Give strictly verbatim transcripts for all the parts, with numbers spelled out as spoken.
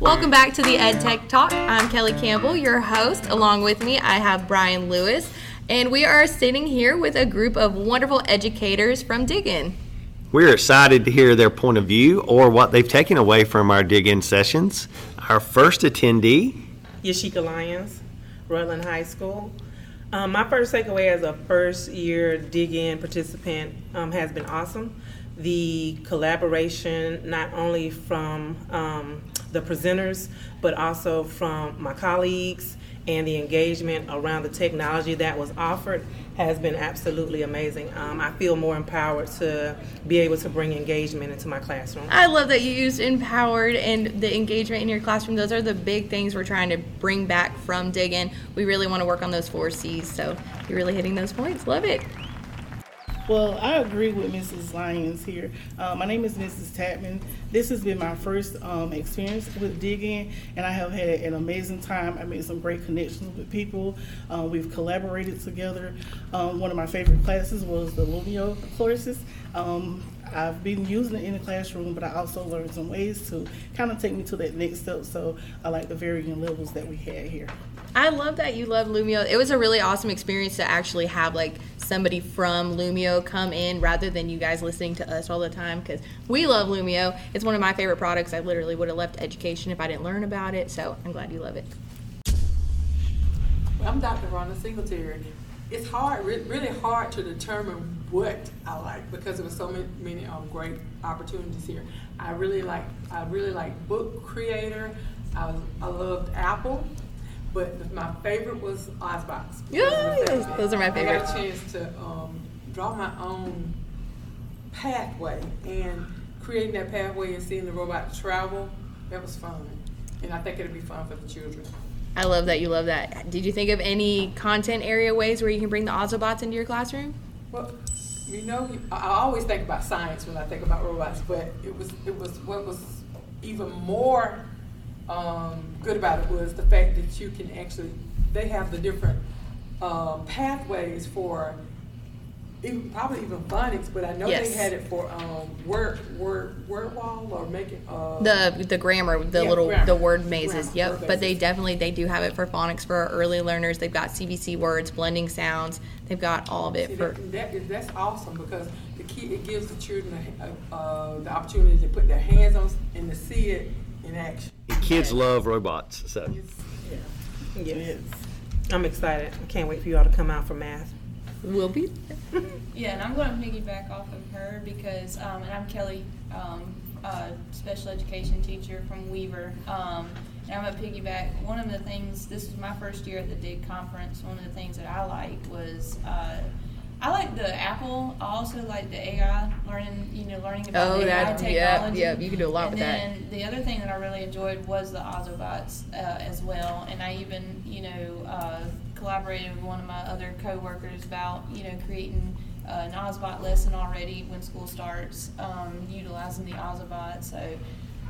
Welcome back to the EdTech Talk. I'm Kelly Campbell, your host. Along with me, I have Brian Lewis, and we are sitting here with a group of wonderful educators from DIGIN. We're excited to hear their point of view or what they've taken away from our DIGIN sessions. Our first attendee, Yashika Lyons, Rutland High School. Um, my first takeaway as a first-year DIGIN participant um, has been awesome. The collaboration, not only from um, the presenters, but also from my colleagues, and the engagement around the technology that was offered has been absolutely amazing. Um, I feel more empowered to be able to bring engagement into my classroom. I love that you used empowered and the engagement in your classroom. Those are the big things we're trying to bring back from DIGIN. We really want to work on those four C's, so you're really hitting those points. Love it. Well, I agree with Missus Lyons here. Uh, my name is Missus Tatman. This has been my first um, experience with DIGIN, and I have had an amazing time. I made some great connections with people. Uh, we've collaborated together. Um, one of my favorite classes was the Lumio courses. Um, I've been using it in the classroom, but I also learned some ways to kind of take me to that next step, so I like the varying levels that we had here. I love that you love Lumio. It was a really awesome experience to actually have like somebody from Lumio come in rather than you guys listening to us all the time, because we love Lumio. It's one of my favorite products. I literally would have left education if I didn't learn about it, so I'm glad you love it. Well, I'm Doctor Rhonda Singletary. It's hard, really hard to determine what I like because there were so many, many um, great opportunities here. I really like, I really like Book Creator. I, was, I loved Apple. But my favorite was Ozobots. Yes, those are my favorite. I got a chance to um, draw my own pathway, and creating that pathway and seeing the robot travel, that was fun. And I think it'll be fun for the children. I love that you love that. Did you think of any content area ways where you can bring the Ozobots into your classroom? Well, you know, I always think about science when I think about robots, but it was it was what was even more Um, good about it was the fact that you can actually, they have the different um, pathways for even, probably even phonics, but I know yes. They had it for um, word word word wall or making uh, the the grammar, the yeah, little grammar. the word mazes. Grammar, yep, word but mazes. They definitely they do have it for phonics for our early learners. They've got C V C words, blending sounds. They've got all of it. See, for that, that is, that's awesome because the key it gives the children a, uh, the opportunity to put their hands on and to see it in action. Kids love robots, so. Yes. Yeah. Yes. I'm excited. I can't wait for you all to come out for math. We'll be there. Yeah, and I'm going to piggyback off of her because, um, and I'm Kelly, um, a special education teacher from Weaver, um, and I'm going to piggyback. One of the things, this was my first year at the D I G conference, one of the things that I liked was uh, I like the Apple. I also like the A I learning, you know, learning about oh, the A I that, technology. Yeah, yeah, you can do a lot and with that. And then the other thing that I really enjoyed was the Ozobots uh, as well. And I even, you know, uh, collaborated with one of my other coworkers about, you know, creating uh, an Ozobot lesson already when school starts, um, utilizing the Ozobot. So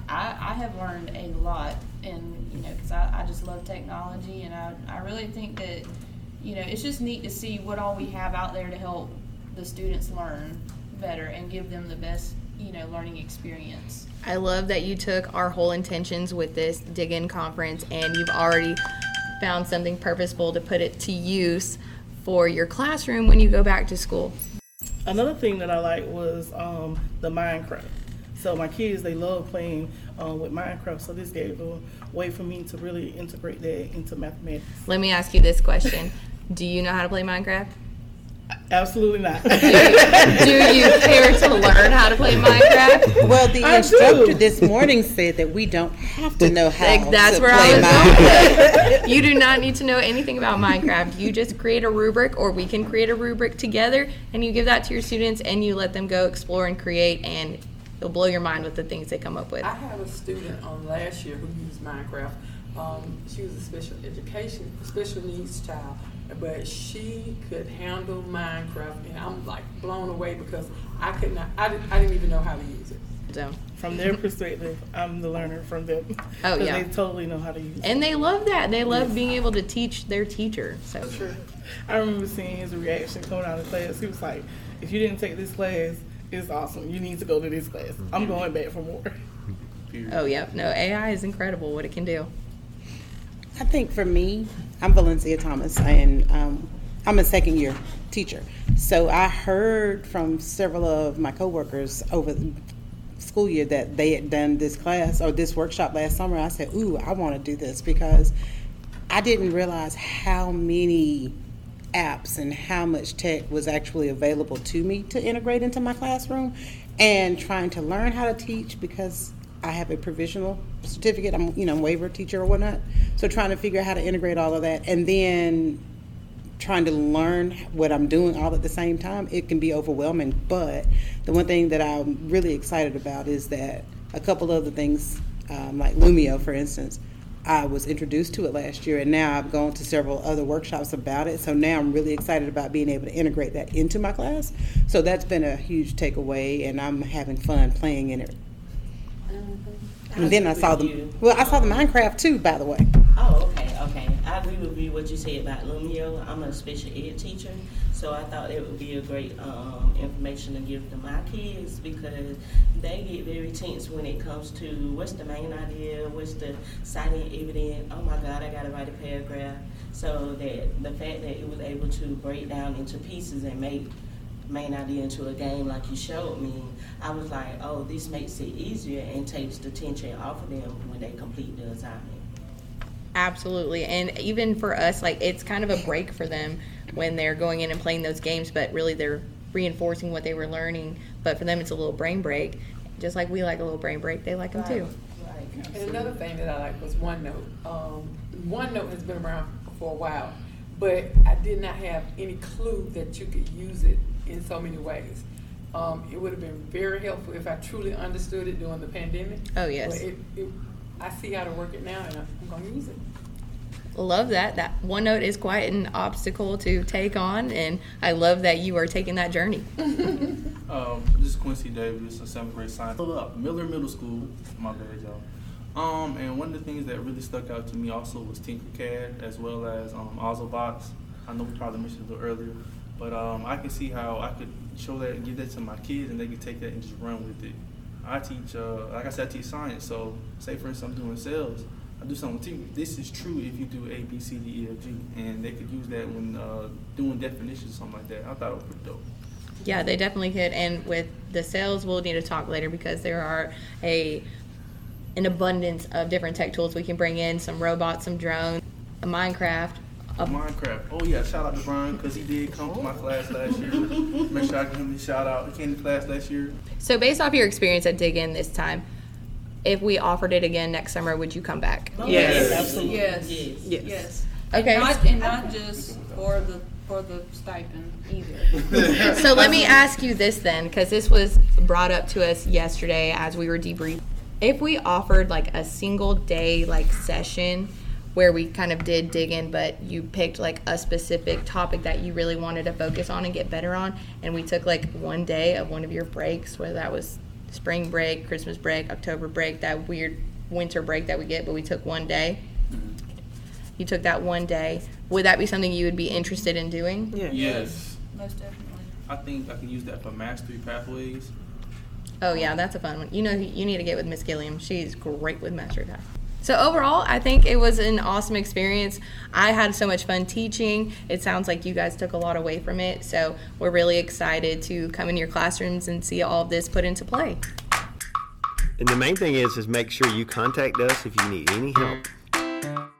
I, I have learned a lot, and you know, because I, I just love technology, and I, I really think that. You know, it's just neat to see what all we have out there to help the students learn better and give them the best, you know, learning experience. I love that you took our whole intentions with this DIGIN conference and you've already found something purposeful to put it to use for your classroom when you go back to school. Another thing that I like was um, the Minecraft. So my kids, they love playing uh, with Minecraft, so this gave a way for me to really integrate that into mathematics. Let me ask you this question. Do you know how to play Minecraft? Absolutely not. Do you, do you care to learn how to play Minecraft? Well, the I instructor do. This morning said that we don't have to know how like, that's to where play Minecraft. You do not need to know anything about Minecraft. You just create a rubric, or we can create a rubric together, and you give that to your students, and you let them go explore and create, and it'll blow your mind with the things they come up with. I had a student on um, last year who used Minecraft. Um, she was a special education, special needs child, but she could handle Minecraft, and I'm like blown away because I could not, I didn't, I didn't even know how to use it. So. From their perspective, I'm the learner from them. Oh yeah, they totally know how to use it. And they love that. They love yes. being able to teach their teacher. So true. I remember seeing his reaction coming out of class. He was like, "If you didn't take this class, it's awesome. You need to go to this class. I'm going back for more." period. Oh, yep. No, A I is incredible what it can do. I think for me, I'm Valencia Thomas, and um, I'm a second year teacher. So I heard from several of my coworkers over the school year that they had done this class or this workshop last summer. I said, ooh, I want to do this, because I didn't realize how many apps and how much tech was actually available to me to integrate into my classroom, and trying to learn how to teach because I have a provisional certificate. I'm, you know, waiver teacher or whatnot. So trying to figure out how to integrate all of that, and then trying to learn what I'm doing all at the same time, it can be overwhelming. But the one thing that I'm really excited about is that a couple other things, um, like Lumio, for instance, I was introduced to it last year, and now I've gone to several other workshops about it. So now I'm really excited about being able to integrate that into my class. So that's been a huge takeaway, and I'm having fun playing in it. And then I saw the, well, I saw the Minecraft too, by the way. Oh, okay, okay. I agree with you what you said about Lumio. I'm a special ed teacher, so I thought it would be a great um, information to give to my kids, because they get very tense when it comes to what's the main idea, what's the citing evidence. Oh my God, I got to write a paragraph. So that the fact that it was able to break down into pieces and make main idea into a game like you showed me, I was like, oh, this makes it easier and takes the tension off of them when they complete the assignment. Absolutely, and even for us, like, it's kind of a break for them when they're going in and playing those games, but really they're reinforcing what they were learning. But for them, it's a little brain break. Just like we like a little brain break, they like them right. too. Right. And another thing that I like was OneNote. Um, OneNote has been around for a while, but I did not have any clue that you could use it in so many ways. Um, it would have been very helpful if I truly understood it during the pandemic. Oh, yes. But it, it, I see how to work it now, and I'm going to use it. Love that. That OneNote is quite an obstacle to take on, and I love that you are taking that journey. um, this is Quincy Davis, a seventh grade science. Hold up, Miller Middle School, my bad, y'all. Um, and one of the things that really stuck out to me also was Tinkercad, as well as um, Ozobots. I know we probably mentioned it earlier, but um, I can see how I could show that and give that to my kids, and they can take that and just run with it. I teach, uh, like I said, I teach science. So, say for instance, I'm doing sales. I do something with you. This is true if you do A, B, C, D, E, F, G, and they could use that when uh, doing definitions, something like that. I thought it was pretty dope. Yeah, they definitely could. And with the sales, we'll need to talk later, because there are a an abundance of different tech tools we can bring in. Some robots, some drones, a Minecraft. Minecraft. Oh yeah, shout out to Brian, because he did come to my class last year. Make sure I give him a shout out. He came to class last year. So based off your experience at DIGIN this time, if we offered it again next summer, would you come back? Yes, yes. Absolutely. Yes. Yes. Yes. Yes. Okay. And not, and not just for the for the stipend either. So let me ask you this then, because this was brought up to us yesterday as we were debriefing. If we offered like a single day like session where we kind of did dig in, but you picked like a specific topic that you really wanted to focus on and get better on, and we took like one day of one of your breaks, whether that was spring break, Christmas break, October break, that weird winter break that we get, but we took one day. You took that one day. Would that be something you would be interested in doing? Yes. Yes. Most definitely. I think I can use that for mastery pathways. Oh yeah, that's a fun one. You know, you need to get with Miss Gilliam. She's great with mastery pathways. So overall, I think it was an awesome experience. I had so much fun teaching. It sounds like you guys took a lot away from it. So we're really excited to come into your classrooms and see all of this put into play. And the main thing is, is make sure you contact us if you need any help.